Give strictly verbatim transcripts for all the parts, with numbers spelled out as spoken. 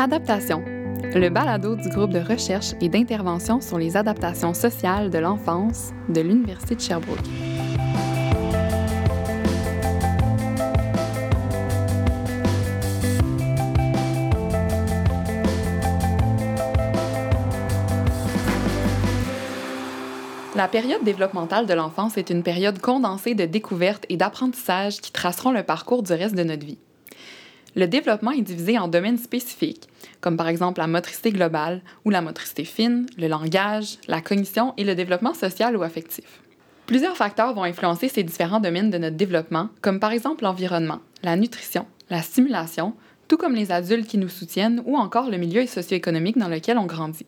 Adaptation, le balado du groupe de recherche et d'intervention sur les adaptations sociales de l'enfance de l'Université de Sherbrooke. La période développementale de l'enfance est une période condensée de découvertes et d'apprentissages qui traceront le parcours du reste de notre vie. Le développement est divisé en domaines spécifiques, comme par exemple la motricité globale ou la motricité fine, le langage, la cognition et le développement social ou affectif. Plusieurs facteurs vont influencer ces différents domaines de notre développement, comme par exemple l'environnement, la nutrition, la stimulation, tout comme les adultes qui nous soutiennent ou encore le milieu socio-économique dans lequel on grandit.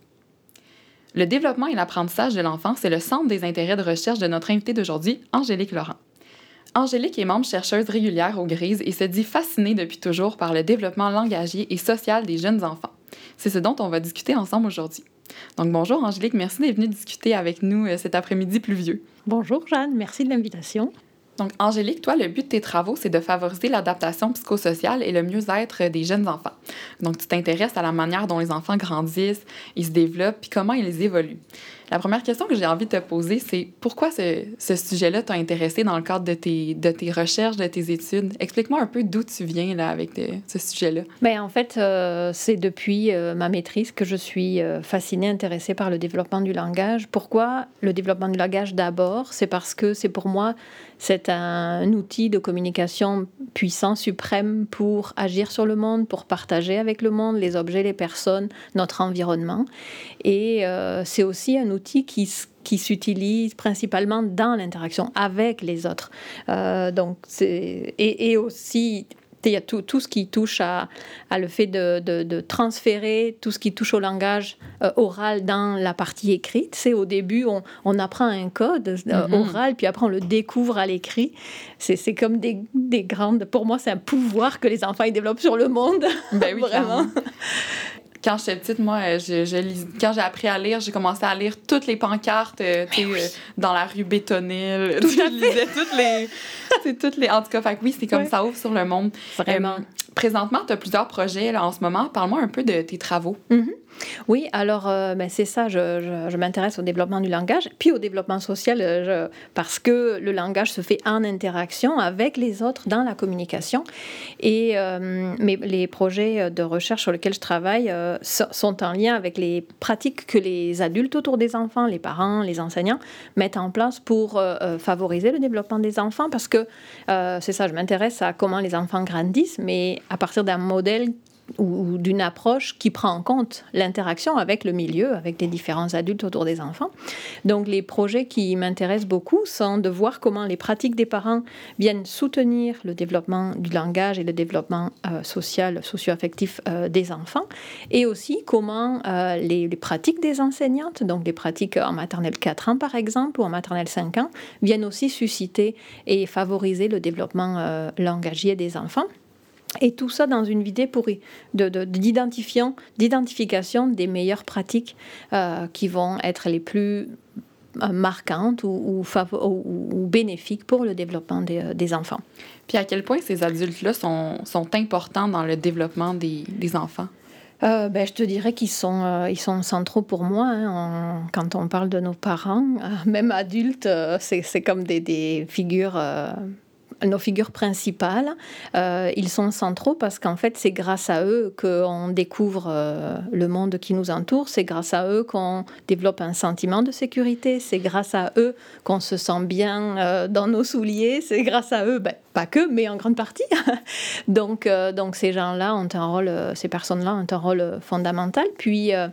Le développement et l'apprentissage de l'enfance est le centre des intérêts de recherche de notre invitée d'aujourd'hui, Angélique Laurent. Angélique est membre chercheuse régulière au Grise et se dit fascinée depuis toujours par le développement langagier et social des jeunes enfants. C'est ce dont on va discuter ensemble aujourd'hui. Donc bonjour Angélique, merci d'être venue discuter avec nous cet après-midi pluvieux. Bonjour Jeanne, merci de l'invitation. Donc Angélique, toi, le but de tes travaux, c'est de favoriser l'adaptation psychosociale et le mieux-être des jeunes enfants. Donc tu t'intéresses à la manière dont les enfants grandissent, ils se développent, puis comment ils évoluent. La première question que j'ai envie de te poser, c'est pourquoi ce, ce sujet-là t'a intéressé dans le cadre de tes, de tes recherches, de tes études? Explique-moi un peu d'où tu viens là, avec de, ce sujet-là. Bien, en fait, euh, c'est depuis euh, ma maîtrise que je suis euh, fascinée, intéressée par le développement du langage. Pourquoi le développement du langage d'abord? C'est parce que c'est pour moi, c'est un, un outil de communication puissant, suprême pour agir sur le monde, pour partager avec le monde, les objets, les personnes, notre environnement. Et euh, c'est aussi un outil qui, qui s'utilise principalement dans l'interaction avec les autres. Euh, donc c'est, et, et aussi, il y a tout, tout ce qui touche à, à le fait de, de, de transférer tout ce qui touche au langage euh, oral dans la partie écrite. C'est au début, on, on apprend un code euh, mm-hmm. oral, puis après on le découvre à l'écrit. C'est, c'est comme des, des grandes... Pour moi, c'est un pouvoir que les enfants ils développent sur le monde. Ben oui, vraiment. Quand j'étais petite, moi, je, je lis, quand j'ai appris à lire, j'ai commencé à lire toutes les pancartes euh, oui. euh, dans la rue Bétonnille. Tout je lisais toutes les, toutes les... En tout cas, fait, oui, c'est comme ouais. ça ouvre sur le monde. Vraiment. Euh, présentement, tu as plusieurs projets là, en ce moment. Parle-moi un peu de tes travaux. Mm-hmm. Oui, alors euh, ben c'est ça, je, je, je m'intéresse au développement du langage, puis au développement social, je, parce que le langage se fait en interaction avec les autres dans la communication. Et euh, mes, les projets de recherche sur lesquels je travaille euh, sont en lien avec les pratiques que les adultes autour des enfants, les parents, les enseignants, mettent en place pour euh, favoriser le développement des enfants, parce que euh, c'est ça, je m'intéresse à comment les enfants grandissent, mais à partir d'un modèle ou d'une approche qui prend en compte l'interaction avec le milieu, avec les différents adultes autour des enfants. Donc les projets qui m'intéressent beaucoup sont de voir comment les pratiques des parents viennent soutenir le développement du langage et le développement euh, social, socio-affectif euh, des enfants, et aussi comment euh, les, les pratiques des enseignantes, donc les pratiques en maternelle quatre ans par exemple, ou en maternelle cinq ans, viennent aussi susciter et favoriser le développement euh, langagier des enfants. Et tout ça dans une idée pour de, de, d'identifiant, d'identification des meilleures pratiques euh, qui vont être les plus marquantes ou, ou, fav- ou, ou bénéfiques pour le développement des, des enfants. Puis à quel point ces adultes-là sont, sont importants dans le développement des, des enfants? Euh, ben, je te dirais qu'ils sont, euh, ils sont centraux pour moi. Hein. On, quand on parle de nos parents, euh, même adultes, euh, c'est, c'est comme des, des figures... Euh, nos figures principales, euh, ils sont centraux parce qu'en fait, c'est grâce à eux qu'on découvre euh, le monde qui nous entoure, c'est grâce à eux qu'on développe un sentiment de sécurité, c'est grâce à eux qu'on se sent bien euh, dans nos souliers, c'est grâce à eux, ben, pas que, mais en grande partie. donc, euh, donc, ces gens-là ont un rôle, euh, ces personnes-là ont un rôle fondamental. Puis, euh,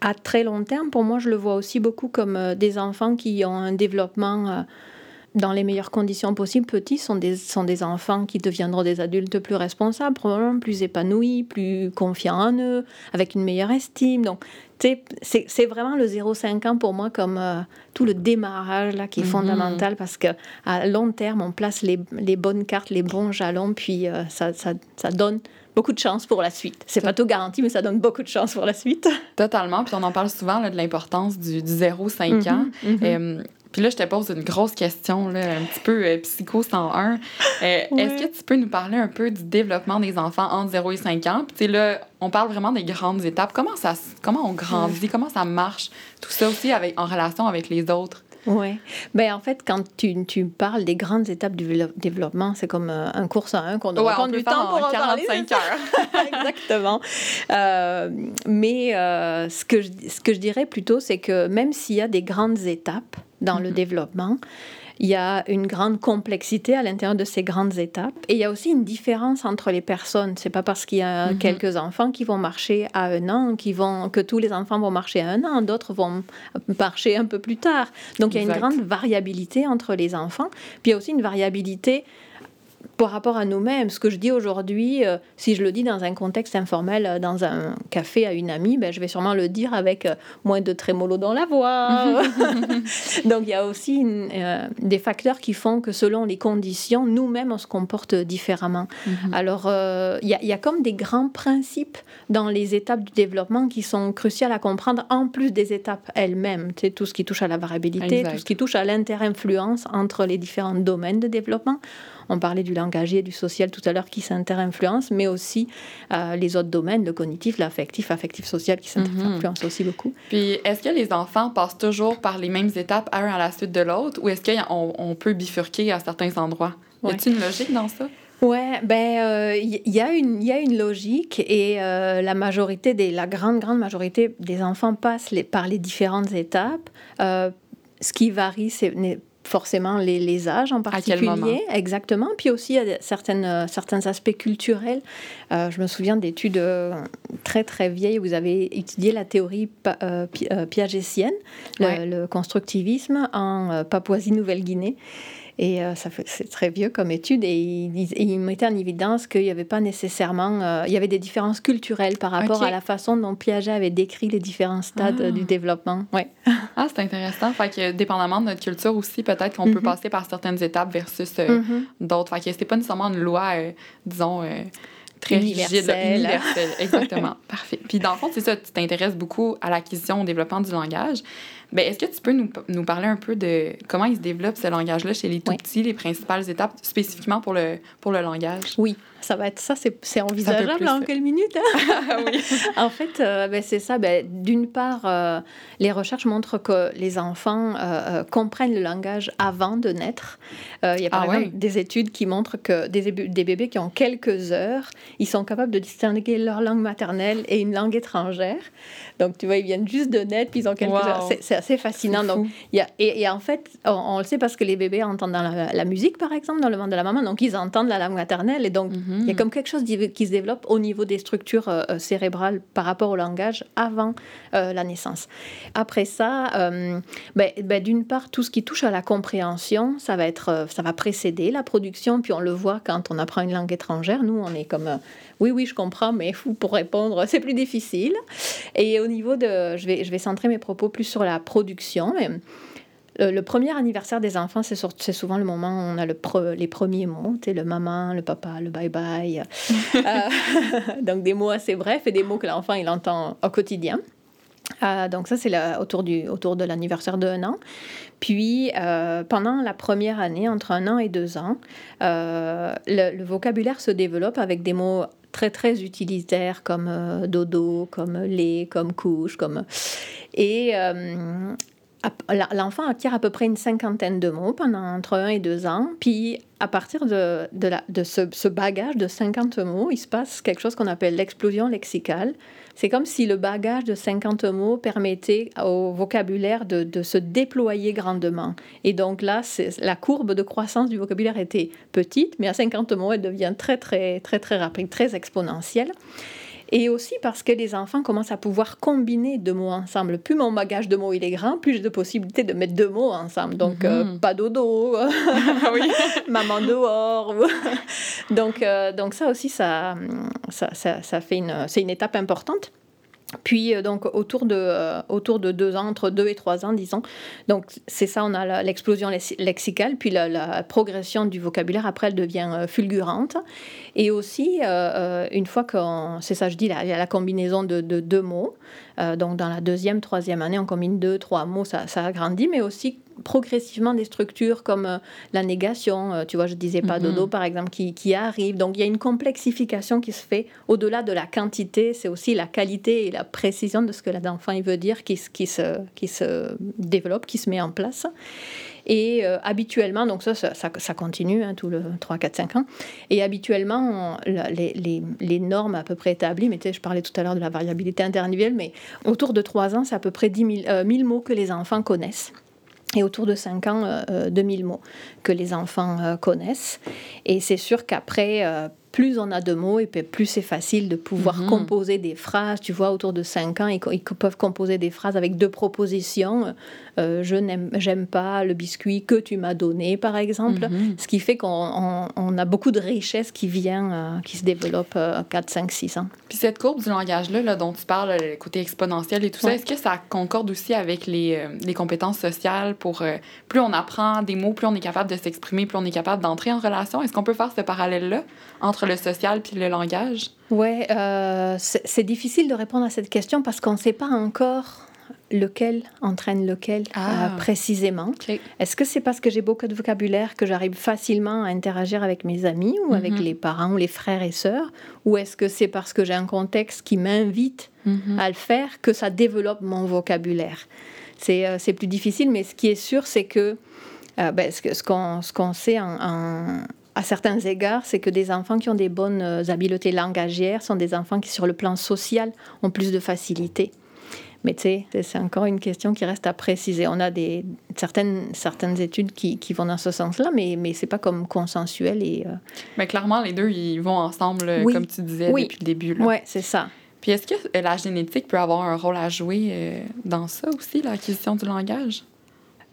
à très long terme, pour moi, je le vois aussi beaucoup comme euh, des enfants qui ont un développement... Euh, dans les meilleures conditions possibles, petits sont des, sont des enfants qui deviendront des adultes plus responsables, probablement plus épanouis, plus confiants en eux, avec une meilleure estime. Donc, c'est, c'est vraiment le zéro à cinq ans pour moi comme euh, tout le démarrage là, qui est fondamental, mmh. parce qu'à long terme, on place les, les bonnes cartes, les bons jalons, puis euh, ça, ça, ça donne... beaucoup de chance pour la suite. C'est pas tout garanti, mais ça donne beaucoup de chance pour la suite. Totalement. Puis on en parle souvent là, de l'importance du, du zéro à cinq mm-hmm, ans. Mm-hmm. Euh, Puis là, je te pose une grosse question, là, un petit peu euh, psycho cent un. Euh, ouais. Est-ce que tu peux nous parler un peu du développement des enfants entre zéro et cinq ans? Puis tu sais, là, on parle vraiment des grandes étapes. Comment, ça, comment on grandit? Comment ça marche? Tout ça aussi avec, en relation avec les autres. Oui. Bien, en fait, quand tu, tu parles des grandes étapes du développement, c'est comme un cours à un qu'on doit ouais, prendre du temps pour en quarante-cinq heures. Exactement. Euh, mais euh, ce, que je, ce que je dirais plutôt, c'est que même s'il y a des grandes étapes dans mm-hmm. le développement, il y a une grande complexité à l'intérieur de ces grandes étapes. Et il y a aussi une différence entre les personnes. Ce n'est pas parce qu'il y a mm-hmm. quelques enfants qui vont marcher à un an, qui vont, que tous les enfants vont marcher à un an, d'autres vont marcher un peu plus tard. Donc, exact. Il y a une grande variabilité entre les enfants. Puis, il y a aussi une variabilité par rapport à nous-mêmes. Ce que je dis aujourd'hui, euh, si je le dis dans un contexte informel, euh, dans un café à une amie, ben, je vais sûrement le dire avec euh, moins de trémolo dans la voix. Donc, il y a aussi une, euh, des facteurs qui font que selon les conditions, nous-mêmes, on se comporte différemment. Mm-hmm. Alors, il euh, y, y a comme des grands principes dans les étapes du développement qui sont cruciales à comprendre, en plus des étapes elles-mêmes. Tu sais, tout ce qui touche à la variabilité, exact. Tout ce qui touche à l'inter-influence entre les différents domaines de développement. On parlait du langage et du social tout à l'heure qui s'inter-influencent, mais aussi euh, les autres domaines, le cognitif, l'affectif, affectif-social qui s'inter-influencent mm-hmm. aussi beaucoup. Puis, est-ce que les enfants passent toujours par les mêmes étapes, un à la suite de l'autre, ou est-ce qu'on on peut bifurquer à certains endroits? Ouais. Y a-t-il une logique dans ça? Oui, ben, euh, y, y a une, y a une logique et euh, la majorité, des, la grande, grande majorité des enfants passent les, par les différentes étapes. Euh, ce qui varie, c'est... forcément les, les âges en particulier, exactement, puis aussi il y a certaines, euh, certains aspects culturels. Euh, je me souviens d'études euh, très très vieilles où vous avez étudié la théorie pa- euh, pi- euh, piagétienne, le, ouais. le constructivisme en euh, Papouasie-Nouvelle-Guinée. Et euh, ça fait, c'est très vieux comme étude, et il, il, il mettait en évidence qu'il n'y avait pas nécessairement... Euh, il y avait des différences culturelles par rapport okay. à la façon dont Piaget avait décrit les différents stades ah. du développement. Ouais. Ah, c'est intéressant. Fait que, dépendamment de notre culture aussi, peut-être qu'on mm-hmm. peut passer par certaines étapes versus euh, mm-hmm. d'autres. Fait que c'est pas nécessairement une loi, euh, disons... Euh, très universel. Rigide, universel. Exactement. Parfait. Puis dans le fond, c'est ça, tu t'intéresses beaucoup à l'acquisition, au développement du langage. Bien, est-ce que tu peux nous, nous parler un peu de comment il se développe ce langage-là chez les tout-petits, oui. les principales étapes spécifiquement pour le, pour le langage? Oui, ça va être ça, c'est, c'est envisageable plus, en quelques minutes. Hein? oui. En fait, euh, ben, c'est ça. Ben, d'une part, euh, les recherches montrent que les enfants euh, comprennent le langage avant de naître. Euh, il y a par ah, exemple ouais. des études qui montrent que des, des bébés qui ont quelques heures, ils sont capables de distinguer leur langue maternelle et une langue étrangère. Donc, tu vois, ils viennent juste de naître, puis ils ont quelques wow. heures. C'est, c'est assez fascinant. C'est donc, y a, et, et en fait, on, on le sait parce que les bébés entendent dans la, la musique, par exemple, dans le ventre de la maman. Donc, ils entendent la langue maternelle. Et donc, il mm-hmm. y a comme quelque chose qui se développe au niveau des structures euh, cérébrales par rapport au langage avant euh, la naissance. Après ça, euh, ben, ben, d'une part, tout ce qui touche à la compréhension, ça va, être, ça va précéder la production. Puis, on le voit quand on apprend une langue étrangère. Nous, on est comme... oui, oui, je comprends, mais pour répondre, c'est plus difficile. Et au niveau de... Je vais, je vais centrer mes propos plus sur la production. Mais le, le premier anniversaire des enfants, c'est, sur, c'est souvent le moment où on a le pre, les premiers mots. Tu sais, le maman, le papa, le bye-bye. euh, donc, des mots assez brefs et des mots que l'enfant, il entend au quotidien. Euh, donc ça, c'est la, autour, du, autour de l'anniversaire de un an. Puis, euh, pendant la première année, entre un an et deux ans, euh, le, le vocabulaire se développe avec des mots très, très utilitaires comme euh, dodo, comme lait, comme couche, comme... Et... Euh, l'enfant acquiert à peu près une cinquantaine de mots pendant entre un et deux ans. Puis, à partir de, de, la, de ce, ce bagage de cinquante mots, il se passe quelque chose qu'on appelle l'explosion lexicale. C'est comme si le bagage de cinquante mots permettait au vocabulaire de, de se déployer grandement. Et donc là, c'est, la courbe de croissance du vocabulaire était petite, mais à cinquante mots, elle devient très, très, très, très rapide, très exponentielle. Et aussi parce que les enfants commencent à pouvoir combiner deux mots ensemble. Plus mon bagage de mots il est grand, plus j'ai de possibilités de mettre deux mots ensemble. Donc, mm-hmm. euh, pas dodo, oui. maman dehors. donc, euh, donc, ça aussi, ça, ça, ça, ça fait une, c'est une étape importante. Puis, euh, donc, autour de, euh, autour de deux ans, entre deux et trois ans, disons. Donc, c'est ça, on a la, l'explosion lexicale, puis la, la progression du vocabulaire, après, elle devient euh, fulgurante. Et aussi, euh, une fois qu'on... C'est ça, je dis, la, la combinaison de, de deux mots, Euh, donc dans la deuxième, troisième année, on combine deux, trois mots, ça, ça agrandit, mais aussi progressivement des structures comme euh, la négation, euh, tu vois, je disais pas dodo, par exemple, qui, qui arrive. Donc il y a une complexification qui se fait au-delà de la quantité, c'est aussi la qualité et la précision de ce que l'enfant il veut dire qui, qui, se, qui se développe, qui se met en place. Et euh, habituellement, donc ça, ça, ça, ça continue, hein, tout le trois, quatre, cinq ans, et habituellement, on, les, les, les normes à peu près établies, mais tu sais, je parlais tout à l'heure de la variabilité individuelle, mais autour de trois ans, c'est à peu près dix mille, euh, mille mots que les enfants connaissent. Et autour de cinq ans, euh, deux mille mots que les enfants euh, connaissent. Et c'est sûr qu'après, euh, plus on a de mots, et plus c'est facile de pouvoir mmh. composer des phrases. Tu vois, autour de cinq ans, ils, ils peuvent composer des phrases avec deux propositions. Euh, je n'aime j'aime pas le biscuit que tu m'as donné, par exemple. Mmh. Ce qui fait qu'on on, on a beaucoup de richesse qui vient, euh, qui se développe euh, quatre, cinq, six ans. Puis cette courbe du langage-là, là, dont tu parles, le côté exponentiel et tout ouais. ça, est-ce que ça concorde aussi avec les, euh, les compétences sociales pour euh, plus on apprend des mots, plus on est capable de s'exprimer, plus on est capable d'entrer en relation? Est-ce qu'on peut faire ce parallèle-là entre le social puis le langage? Oui, euh, c'est, c'est difficile de répondre à cette question parce qu'on ne sait pas encore lequel entraîne lequel ah, euh, précisément. Okay. Est-ce que c'est parce que j'ai beaucoup de vocabulaire que j'arrive facilement à interagir avec mes amis ou mm-hmm. avec les parents ou les frères et sœurs? Ou est-ce que c'est parce que j'ai un contexte qui m'invite mm-hmm. à le faire que ça développe mon vocabulaire? C'est, euh, c'est plus difficile, mais ce qui est sûr, c'est que euh, ben, ce, ce, qu'on, ce qu'on sait en... en à certains égards, c'est que des enfants qui ont des bonnes habiletés langagières sont des enfants qui, sur le plan social, ont plus de facilité. Mais tu sais, c'est encore une question qui reste à préciser. On a des, certaines, certaines études qui, qui vont dans ce sens-là, mais, mais ce n'est pas comme consensuel. Et, euh... mais clairement, les deux, ils vont ensemble, oui. comme tu disais oui. depuis le début. Oui, c'est ça. Puis est-ce que la génétique peut avoir un rôle à jouer dans ça aussi, l'acquisition du langage?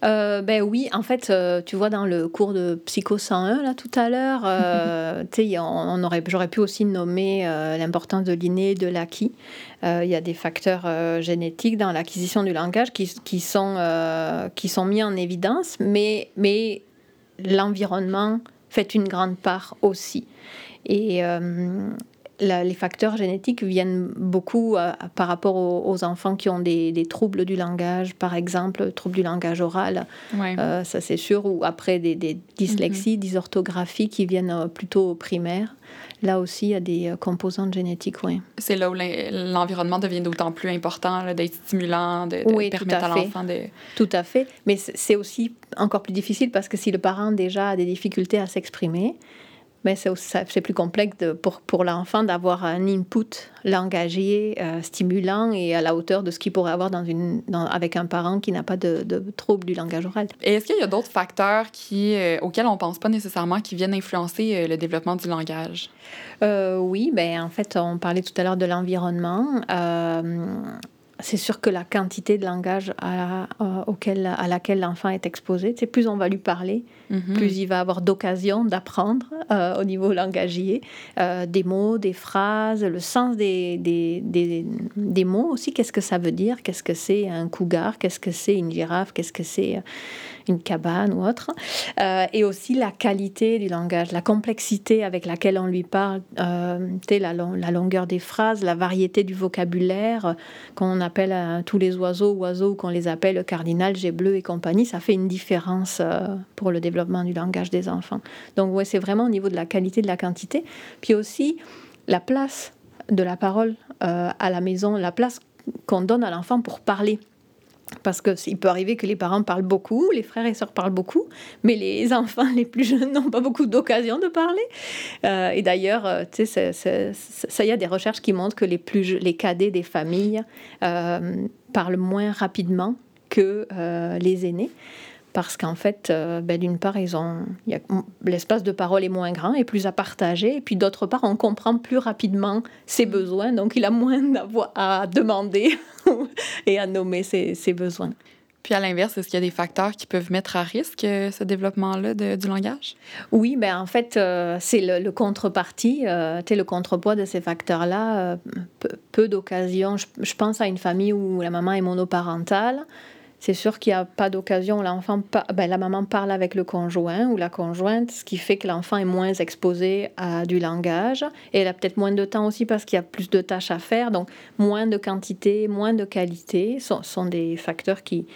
Euh, ben oui, en fait, euh, tu vois, dans le cours de Psycho cent un, là, tout à l'heure, euh, tu sais, on, on aurait, j'aurais pu aussi nommer euh, l'importance de l'inné et de l'acquis. Il euh, y a des facteurs euh, génétiques dans l'acquisition du langage qui, qui, sont, euh, qui sont mis en évidence, mais, mais l'environnement fait une grande part aussi. Et... Euh, La, les facteurs génétiques viennent beaucoup euh, par rapport aux, aux enfants qui ont des, des troubles du langage, par exemple, troubles du langage oral, ouais. euh, ça c'est sûr, ou après des, des dyslexies, mm-hmm. dysorthographies qui viennent plutôt au primaire. Là aussi, il y a des euh, composantes génétiques, oui. C'est là où l'environnement devient d'autant plus important, là, d'être stimulant, de, de oui, permettre à, à l'enfant de... Tout à fait, mais c'est aussi encore plus difficile parce que si le parent déjà a des difficultés à s'exprimer, mais c'est, aussi, c'est plus complexe de, pour, pour l'enfant d'avoir un input langagier, euh, stimulant et à la hauteur de ce qu'il pourrait avoir dans une, dans, avec un parent qui n'a pas de, de trouble du langage oral. Et est-ce qu'il y a d'autres facteurs qui, euh, auxquels on ne pense pas nécessairement qui viennent influencer euh, le développement du langage? Euh, oui, ben, en fait, on parlait tout à l'heure de l'environnement. Euh, c'est sûr que la quantité de langage à, euh, auquel, à laquelle l'enfant est exposé, c'est plus on va lui parler, mm-hmm. plus il va avoir d'occasion d'apprendre euh, au niveau langagier, euh, des mots, des phrases, le sens des, des, des, des mots aussi, qu'est-ce que ça veut dire, qu'est-ce que c'est un cougar, qu'est-ce que c'est une girafe, qu'est-ce que c'est une cabane ou autre, euh, et aussi la qualité du langage, la complexité avec laquelle on lui parle, euh, la, long, la longueur des phrases, la variété du vocabulaire qu'on a appelle à tous les oiseaux, oiseaux, qu'on les appelle cardinal, jet bleu et compagnie, ça fait une différence euh, pour le développement du langage des enfants. Donc ouais, c'est vraiment au niveau de la qualité, de la quantité, puis aussi la place de la parole euh, à la maison, la place qu'on donne à l'enfant pour parler. Parce qu'il peut arriver que les parents parlent beaucoup, les frères et sœurs parlent beaucoup, mais les enfants les plus jeunes n'ont pas beaucoup d'occasion de parler. Euh, et d'ailleurs, tu sais, il y a des recherches qui montrent que les, plus, les cadets des familles euh, parlent moins rapidement que euh, les aînés. Parce qu'en fait, euh, ben, d'une part, ils ont, y a, l'espace de parole est moins grand et plus à partager. Et puis d'autre part, on comprend plus rapidement ses besoins. Donc, il a moins à demander et à nommer ses, ses besoins. Puis à l'inverse, est-ce qu'il y a des facteurs qui peuvent mettre à risque euh, ce développement-là de, du langage? Oui, ben en fait, euh, c'est le, le contrepartie, euh, le contrepoids de ces facteurs-là. Euh, peu, peu d'occasions. Je, je pense à une famille où la maman est monoparentale. c'est sûr qu'il n'y a pas d'occasion. L'enfant, ben, la maman parle avec le conjoint ou la conjointe, ce qui fait que l'enfant est moins exposé à du langage. Et elle a peut-être moins de temps aussi parce qu'il y a plus de tâches à faire. Donc, moins de quantité, moins de qualité sont, sont des facteurs qui,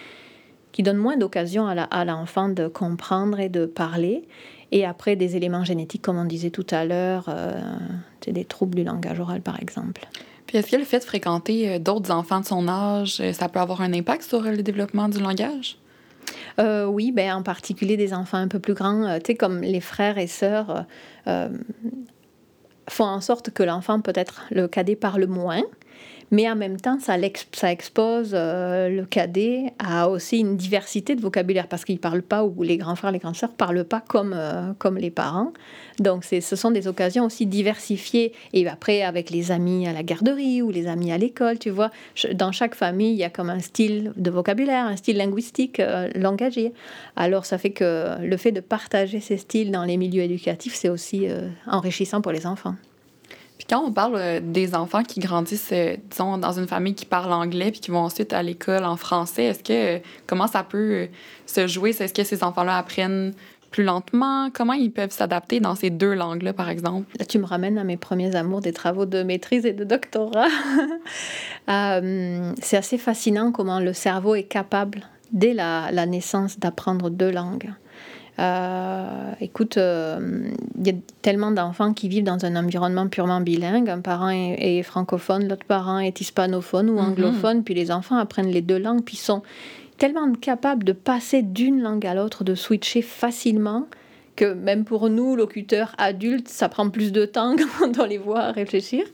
qui donnent moins d'occasion à, la, à l'enfant de comprendre et de parler. Et après, des éléments génétiques, comme on disait tout à l'heure, euh, c'est des troubles du langage oral, par exemple. Puis est-ce que le fait de fréquenter d'autres enfants de son âge, ça peut avoir un impact sur le développement du langage? Euh, oui, ben, en particulier des enfants un peu plus grands, euh, tu sais, comme les frères et sœurs, euh, font en sorte que l'enfant, peut-être le cadet, parle moins, mais en même temps, ça, l'ex- ça expose euh, le cadet à aussi une diversité de vocabulaire, parce qu'ils ne parlent pas, ou les grands frères, les grandes sœurs ne parlent pas comme, euh, comme les parents. Donc, c'est, ce sont des occasions aussi diversifiées. Et après, avec les amis à la garderie ou les amis à l'école, tu vois, dans chaque famille, il y a comme un style de vocabulaire, un style linguistique, euh, langagier. Alors, ça fait que le fait de partager ces styles dans les milieux éducatifs, c'est aussi euh, enrichissant pour les enfants. Puis quand on parle des enfants qui grandissent, disons, dans une famille qui parle anglais puis qui vont ensuite à l'école en français, est-ce que, comment ça peut se jouer? Est-ce que ces enfants-là apprennent plus lentement? Comment ils peuvent s'adapter dans ces deux langues-là, par exemple? Là, tu me ramènes à mes premiers amours des travaux de maîtrise et de doctorat. euh, c'est assez fascinant comment le cerveau est capable, dès la, la naissance, d'apprendre deux langues. Euh, écoute, euh, y a tellement d'enfants qui vivent dans un environnement purement bilingue. Un parent est, est francophone, l'autre parent est hispanophone ou anglophone. Mm-hmm. Puis les enfants apprennent les deux langues, puis sont tellement capables de passer d'une langue à l'autre, de switcher facilement, que même pour nous, locuteurs adultes, ça prend plus de temps quand on les voit réfléchir.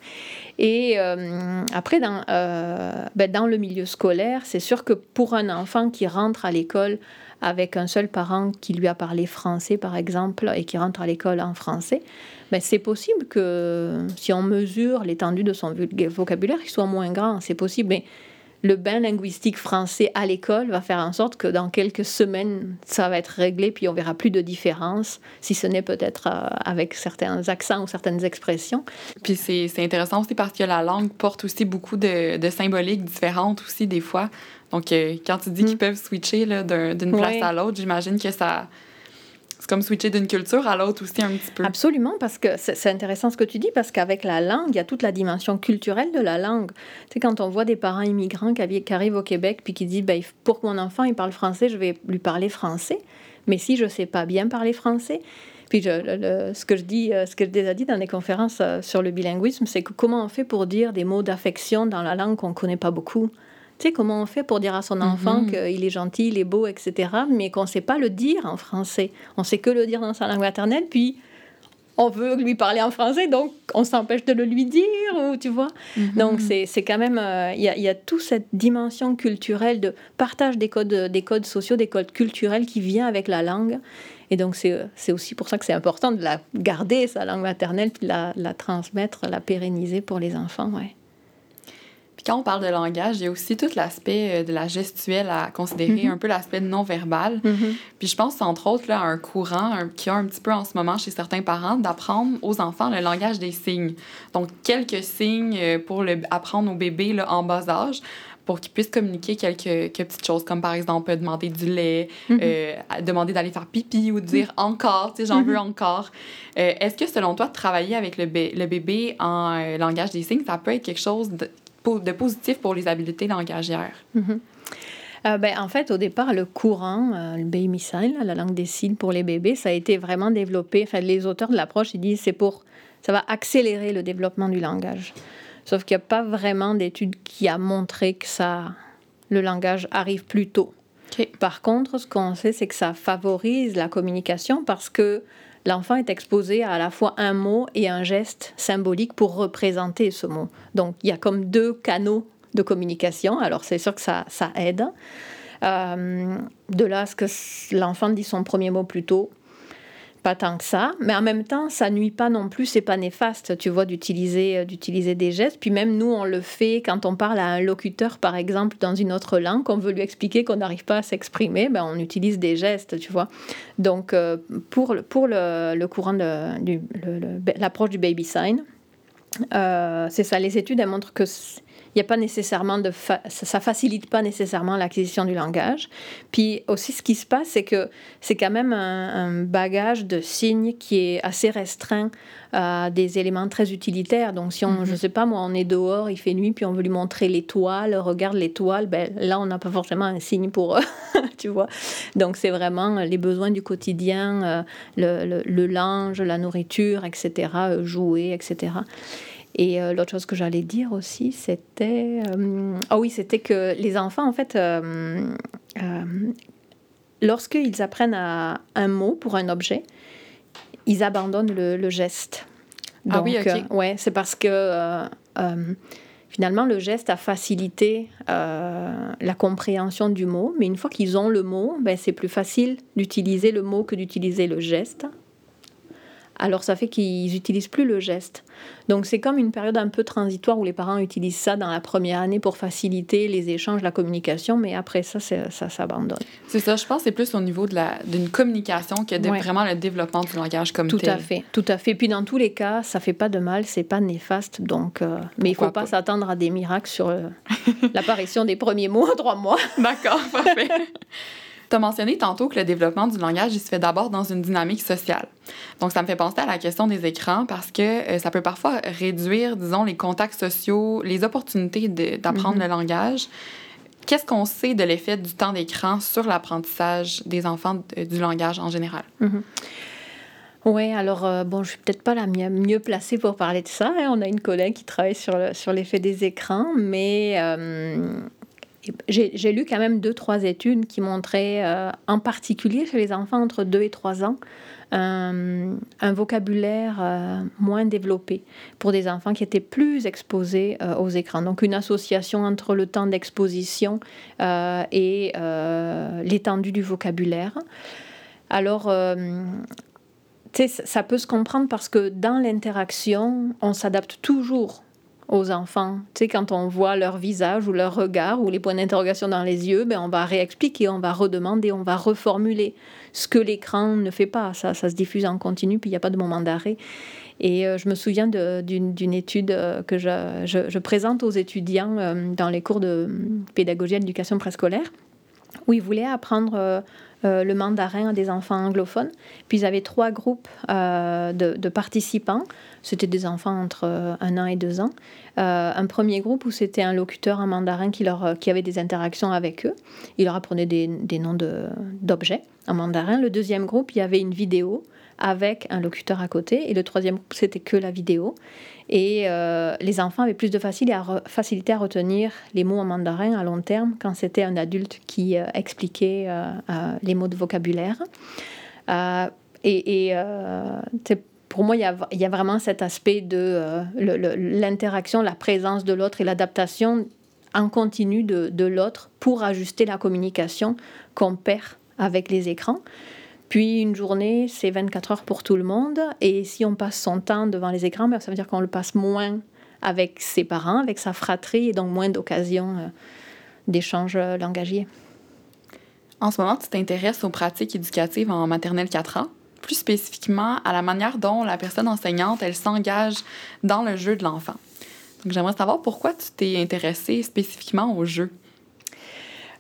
Et euh, après, dans, euh, ben dans le milieu scolaire, c'est sûr que pour un enfant qui rentre à l'école avec un seul parent qui lui a parlé français, par exemple, et qui rentre à l'école en français, ben c'est possible que, si on mesure l'étendue de son vocabulaire, il soit moins grand. C'est possible, mais le bain linguistique français à l'école va faire en sorte que dans quelques semaines, ça va être réglé, puis on verra plus de différence, si ce n'est peut-être avec certains accents ou certaines expressions. Puis c'est, c'est intéressant aussi parce que la langue porte aussi beaucoup de, de symboliques différentes aussi des fois. Donc quand tu dis mmh. qu'ils peuvent switcher là, d'un, d'une place oui. à l'autre, j'imagine que ça... C'est comme switcher d'une culture à l'autre aussi un petit peu. Absolument, parce que c'est intéressant ce que tu dis, parce qu'avec la langue, il y a toute la dimension culturelle de la langue. Tu sais, quand on voit des parents immigrants qui arrivent au Québec puis qui disent ben, « Pour que mon enfant il parle français, je vais lui parler français. » Mais si je ne sais pas bien parler français... Puis je, le, ce que je dis, ce que je déjà dit dans les conférences sur le bilinguisme, c'est que comment on fait pour dire des mots d'affection dans la langue qu'on ne connaît pas beaucoup? Tu sais, comment on fait pour dire à son enfant mm-hmm. qu'il est gentil, il est beau, et cetera, mais qu'on ne sait pas le dire en français. On sait que le dire dans sa langue maternelle, puis on veut lui parler en français, donc on s'empêche de le lui dire, ou, tu vois. Mm-hmm. Donc, c'est, c'est quand même... Il euh, y, y a toute cette dimension culturelle de partage des codes, des codes sociaux, des codes culturels qui vient avec la langue. Et donc, c'est, c'est aussi pour ça que c'est important de la garder, sa langue maternelle, puis la, la transmettre, la pérenniser pour les enfants, ouais. Quand on parle de langage, il y a aussi tout l'aspect de la gestuelle à considérer, mm-hmm. un peu l'aspect non-verbal. Mm-hmm. Puis je pense, entre autres, là, à un courant un, qu'il y a un petit peu en ce moment chez certains parents d'apprendre aux enfants le langage des signes. Donc, quelques signes pour le, apprendre aux bébés là, en bas âge pour qu'ils puissent communiquer quelques, quelques petites choses, comme par exemple demander du lait, mm-hmm. euh, demander d'aller faire pipi ou dire « encore », tu sais, « j'en mm-hmm. veux encore euh, ». Est-ce que, selon toi, travailler avec le, bé- le bébé en euh, langage des signes, ça peut être quelque chose... de de positif pour les habiletés langagières? Mm-hmm. Euh, ben, en fait, au départ, le courant, euh, le B M I S I N, la langue des signes pour les bébés, ça a été vraiment développé. Enfin, les auteurs de l'approche, ils disent c'est pour, ça va accélérer le développement du langage. Sauf qu'il n'y a pas vraiment d'étude qui a montré que ça, le langage arrive plus tôt. Okay. Par contre, ce qu'on sait, c'est que ça favorise la communication parce que l'enfant est exposé à à la fois un mot et un geste symbolique pour représenter ce mot. Donc, il y a comme deux canaux de communication. Alors, c'est sûr que ça, ça aide. Euh, de là à ce que l'enfant dit son premier mot plus tôt, pas tant que ça. Mais en même temps, ça nuit pas non plus. C'est pas néfaste, tu vois, d'utiliser, d'utiliser des gestes. Puis même nous, on le fait quand on parle à un locuteur, par exemple, dans une autre langue, qu'on veut lui expliquer qu'on n'arrive pas à s'exprimer, ben on utilise des gestes, tu vois. Donc, euh, pour, pour le, le courant, de, du, le, le, l'approche du baby sign, euh, c'est ça. Les études, elles montrent que il n'y a pas nécessairement de fa... ça ne facilite pas nécessairement l'acquisition du langage. Puis aussi, ce qui se passe, c'est que c'est quand même un, un bagage de signes qui est assez restreint à des éléments très utilitaires. Donc, si on, mm-hmm. je ne sais pas, moi, on est dehors, il fait nuit, puis on veut lui montrer l'étoile, regarde l'étoile, ben, là, on n'a pas forcément un signe pour eux, tu vois. Donc, c'est vraiment les besoins du quotidien, le, le, le linge, la nourriture, et cetera, jouer, et cetera. Et euh, l'autre chose que j'allais dire aussi, c'était... Euh, ah oui, c'était que les enfants, en fait, euh, euh, lorsqu'ils apprennent à un mot pour un objet, ils abandonnent le, le geste. Donc, ah oui, ok. Euh, ouais, c'est parce que, euh, euh, finalement, le geste a facilité euh, la compréhension du mot. Mais une fois qu'ils ont le mot, ben, c'est plus facile d'utiliser le mot que d'utiliser le geste. Alors, ça fait qu'ils n'utilisent plus le geste. Donc, c'est comme une période un peu transitoire où les parents utilisent ça dans la première année pour faciliter les échanges, la communication, mais après ça, ça, ça s'abandonne. C'est ça, je pense que c'est plus au niveau de la, d'une communication que de ouais. vraiment le développement du langage comme tout tel. Tout à fait, tout à fait. Puis, dans tous les cas, ça ne fait pas de mal, ce n'est pas néfaste. Donc, euh, mais il ne faut pas, pas s'attendre à des miracles sur euh, l'apparition des premiers mots en trois mois. D'accord, parfait. Tu as mentionné tantôt que le développement du langage, il se fait d'abord dans une dynamique sociale. Donc, ça me fait penser à la question des écrans parce que euh, ça peut parfois réduire, disons, les contacts sociaux, les opportunités de, d'apprendre mm-hmm. le langage. Qu'est-ce qu'on sait de l'effet du temps d'écran sur l'apprentissage des enfants euh, du langage en général? Mm-hmm. Oui, alors, euh, bon, je suis peut-être pas la mieux placée pour parler de ça. Hein. On a une collègue qui travaille sur, le, sur l'effet des écrans, mais... Euh, J'ai, j'ai lu quand même deux, trois études qui montraient, euh, en particulier chez les enfants entre deux et trois ans, euh, un vocabulaire euh, moins développé pour des enfants qui étaient plus exposés euh, aux écrans. Donc, une association entre le temps d'exposition euh, et euh, l'étendue du vocabulaire. Alors... Euh, tu sais, ça peut se comprendre parce que dans l'interaction, on s'adapte toujours aux enfants. Tu sais, quand on voit leur visage ou leur regard ou les points d'interrogation dans les yeux, ben on va réexpliquer, on va redemander, on va reformuler ce que l'écran ne fait pas. Ça, ça se diffuse en continu, puis il n'y a pas de moment d'arrêt. Et euh, je me souviens de, d'une, d'une étude que je, je, je présente aux étudiants euh, dans les cours de pédagogie et d'éducation préscolaire, où ils voulaient apprendre euh, euh, le mandarin à des enfants anglophones. Puis ils avaient trois groupes euh, de, de participants. C'était des enfants entre euh, un an et deux ans. Euh, un premier groupe où c'était un locuteur en mandarin qui, leur, euh, qui avait des interactions avec eux. Il leur apprenait des, des noms de, d'objets en mandarin. Le deuxième groupe, il y avait une vidéo avec un locuteur à côté. Et le troisième groupe, c'était que la vidéo. Et euh, les enfants avaient plus de facilité à, re- facilité à retenir les mots en mandarin à long terme quand c'était un adulte qui euh, expliquait euh, euh, les mots de vocabulaire. Euh, et et euh, pour moi, il y a, y a vraiment cet aspect de euh, le, le, l'interaction, la présence de l'autre et l'adaptation en continu de, de l'autre pour ajuster la communication qu'on perd avec les écrans. Puis une journée, c'est vingt-quatre heures pour tout le monde. Et si on passe son temps devant les écrans, ben ça veut dire qu'on le passe moins avec ses parents, avec sa fratrie, et donc moins d'occasions euh, d'échanges euh, langagiers. En ce moment, tu t'intéresses aux pratiques éducatives en maternelle quatre ans, plus spécifiquement à la manière dont la personne enseignante, elle s'engage dans le jeu de l'enfant. Donc j'aimerais savoir pourquoi tu t'es intéressée spécifiquement au jeu.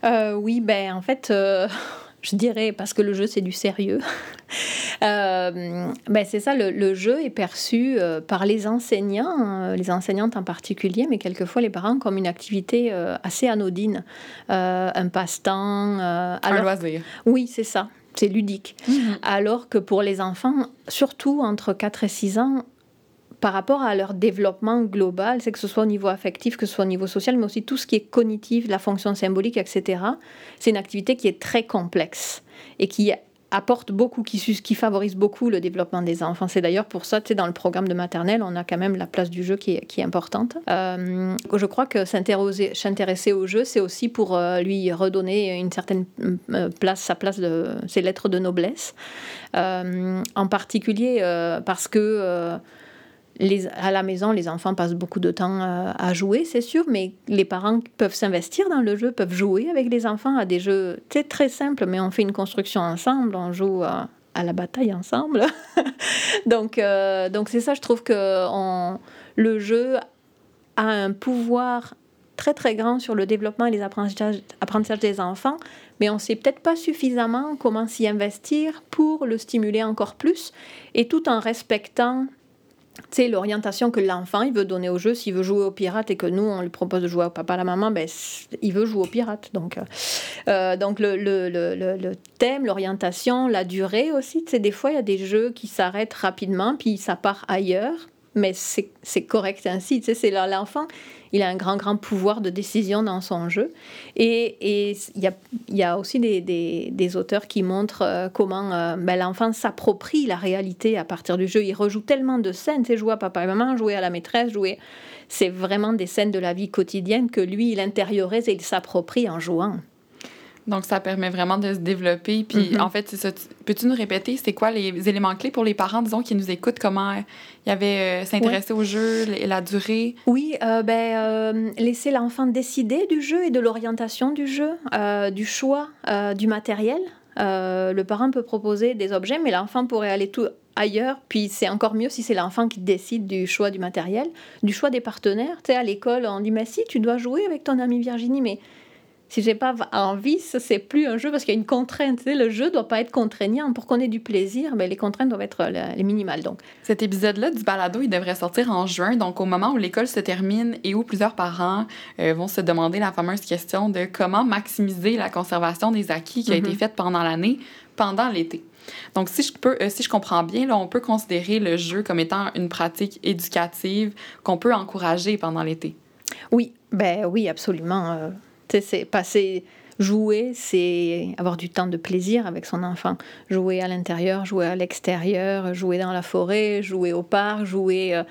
Euh, oui, ben en fait... Euh... Je dirais, parce que le jeu, c'est du sérieux. euh, ben c'est ça, le, le jeu est perçu euh, par les enseignants, euh, les enseignantes en particulier, mais quelquefois les parents, comme une activité euh, assez anodine. Euh, un passe-temps. Euh, alors... Un loisir. Oui, c'est ça. C'est ludique. Mmh. Alors que pour les enfants, surtout entre quatre et six ans, par rapport à leur développement global, c'est que ce soit au niveau affectif, que ce soit au niveau social, mais aussi tout ce qui est cognitif, la fonction symbolique, et cetera. C'est une activité qui est très complexe et qui apporte beaucoup, qui, qui favorise beaucoup le développement des enfants. C'est d'ailleurs pour ça, tu sais, dans le programme de maternelle, on a quand même la place du jeu qui est, qui est importante. Euh, je crois que s'intéresser au jeu, c'est aussi pour euh, lui redonner une certaine place, sa place, de, ses lettres de noblesse. Euh, en particulier euh, parce que... Euh, Les, à la maison, les enfants passent beaucoup de temps euh, à jouer, c'est sûr, mais les parents peuvent s'investir dans le jeu, peuvent jouer avec les enfants à des jeux très simples, mais on fait une construction ensemble, on joue à, à la bataille ensemble. donc, euh, donc c'est ça, je trouve que on, le jeu a un pouvoir très, très grand sur le développement et les apprentissages, apprentissages des enfants, mais on ne sait peut-être pas suffisamment comment s'y investir pour le stimuler encore plus, et tout en respectant l'orientation que l'enfant il veut donner au jeu. S'il veut jouer aux pirates et que nous, on lui propose de jouer au papa, à la maman, ben, il veut jouer aux pirates. Donc, euh, donc le, le, le, le thème, l'orientation, la durée aussi. Des fois, il y a des jeux qui s'arrêtent rapidement, puis ça part ailleurs. Mais c'est, c'est correct ainsi, tu sais, c'est là, l'enfant, il a un grand, grand pouvoir de décision dans son jeu. Et il y, y a aussi des, des, des auteurs qui montrent comment euh, ben, l'enfant s'approprie la réalité à partir du jeu. Il rejoue tellement de scènes, tu sais, jouer à papa et maman, jouer à la maîtresse, jouer... C'est vraiment des scènes de la vie quotidienne que lui, il intériorise et il s'approprie en jouant. Donc, ça permet vraiment de se développer. Puis, mm-hmm. en fait, c'est ça. Tu, peux-tu nous répéter, c'est quoi les éléments clés pour les parents, disons, qui nous écoutent, comment ils avaient euh, s'intéressé ouais. au jeu, la durée? Oui, euh, ben, euh, laisser l'enfant décider du jeu et de l'orientation du jeu, euh, du choix, euh, du matériel. Euh, le parent peut proposer des objets, mais l'enfant pourrait aller tout ailleurs, puis c'est encore mieux si c'est l'enfant qui décide du choix du matériel, du choix des partenaires. Tu sais, à l'école, on dit « Mais si, tu dois jouer avec ton amie Virginie, mais... » Si je n'ai pas envie, ça, c'est plus un jeu parce qu'il y a une contrainte. Tu sais, le jeu ne doit pas être contraignant. Pour qu'on ait du plaisir, ben, les contraintes doivent être la, les minimales. Donc. Cet épisode-là du balado, il devrait sortir en juin. Donc, au moment où l'école se termine et où plusieurs parents euh, vont se demander la fameuse question de comment maximiser la conservation des acquis qui a mm-hmm. été faite pendant l'année, pendant l'été. Donc, si je, peux, euh, si je comprends bien, là, on peut considérer le jeu comme étant une pratique éducative qu'on peut encourager pendant l'été. Oui, ben oui, absolument. Euh... C'est passer, jouer, c'est avoir du temps de plaisir avec son enfant. Jouer à l'intérieur, jouer à l'extérieur, jouer dans la forêt, jouer au parc, jouer, euh,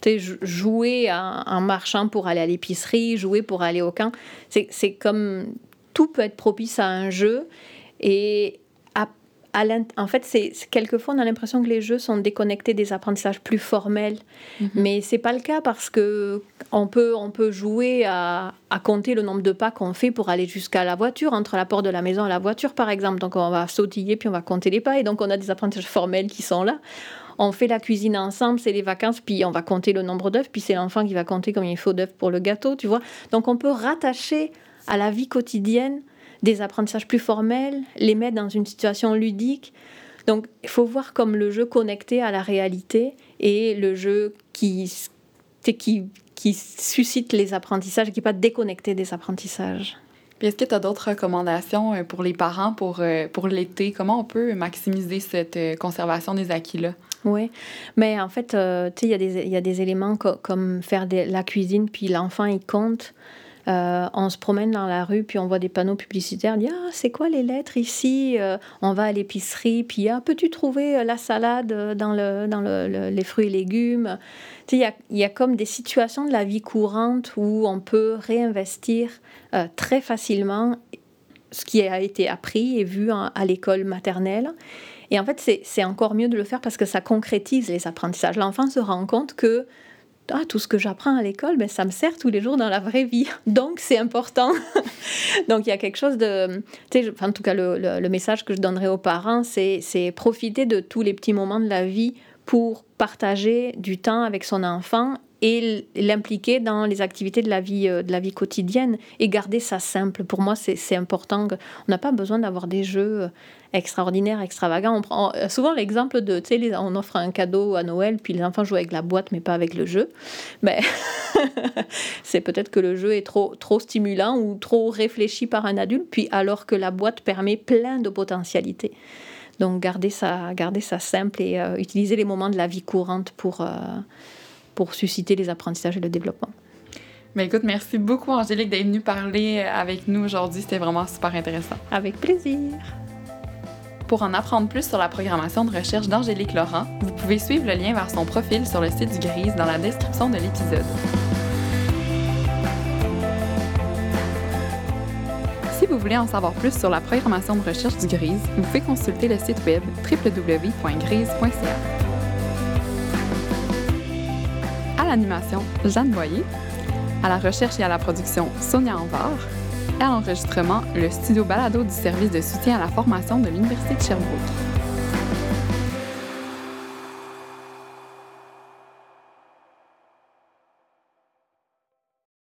tu sais, jouer en, en marchant pour aller à l'épicerie, jouer pour aller au camp. C'est, c'est comme tout peut être propice à un jeu. Et à, à en fait, c'est, quelquefois, on a l'impression que les jeux sont déconnectés des apprentissages plus formels. Mm-hmm. Mais c'est pas le cas parce que on peut, on peut jouer à... à compter le nombre de pas qu'on fait pour aller jusqu'à la voiture, entre la porte de la maison et la voiture, par exemple. Donc, on va sautiller, puis on va compter les pas. Et donc, on a des apprentissages formels qui sont là. On fait la cuisine ensemble, c'est les vacances, puis on va compter le nombre d'œufs, puis c'est l'enfant qui va compter combien il faut d'œufs pour le gâteau, tu vois. Donc, on peut rattacher à la vie quotidienne des apprentissages plus formels, les mettre dans une situation ludique. Donc, il faut voir comme le jeu connecté à la réalité et le jeu qui... qui qui suscite les apprentissages et qui n'est pas déconnecté des apprentissages. Puis est-ce que tu as d'autres recommandations pour les parents pour, pour l'été? Comment on peut maximiser cette conservation des acquis-là? Oui, mais en fait, euh, tu sais, il y, y a des éléments co- comme faire des, la cuisine, puis l'enfant, il compte. Euh, on se promène dans la rue, puis on voit des panneaux publicitaires, on dit « Ah, c'est quoi les lettres ici ?» euh, On va à l'épicerie, puis « Ah, peux-tu trouver la salade dans, le, dans le, le, les fruits et légumes ?» Tu sais, il y, y a comme des situations de la vie courante où on peut réinvestir euh, très facilement ce qui a été appris et vu en, à l'école maternelle. Et en fait, c'est, c'est encore mieux de le faire parce que ça concrétise les apprentissages. L'enfant se rend compte que Ah, tout ce que j'apprends à l'école, ben, ça me sert tous les jours dans la vraie vie. Donc, c'est important. Donc, il y a quelque chose de... Je, en tout cas, le, le, le message que je donnerais aux parents, c'est, c'est profiter de tous les petits moments de la vie pour partager du temps avec son enfant et l'impliquer dans les activités de la vie, de la vie quotidienne et garder ça simple. Pour moi, c'est, c'est important. On n'a pas besoin d'avoir des jeux extraordinaires, extravagants. On prend souvent l'exemple de, tu sais, on offre un cadeau à Noël, puis les enfants jouent avec la boîte, mais pas avec le jeu. Ben, c'est peut-être que le jeu est trop, trop stimulant ou trop réfléchi par un adulte, puis alors que la boîte permet plein de potentialités. Donc, garder ça, garder ça simple et euh, utiliser les moments de la vie courante pour... Euh, pour susciter les apprentissages et le développement. Mais écoute, merci beaucoup Angélique d'être venue parler avec nous aujourd'hui. C'était vraiment super intéressant. Avec plaisir. Pour en apprendre plus sur la programmation de recherche d'Angélique Laurent, vous pouvez suivre le lien vers son profil sur le site du Grise dans la description de l'épisode. Si vous voulez en savoir plus sur la programmation de recherche du Grise, vous pouvez consulter le site web w w w point grise point c a. À l'animation, Jeanne Boyer, à la recherche et à la production, Sonia Ambar, et à l'enregistrement, le studio balado du service de soutien à la formation de l'Université de Sherbrooke.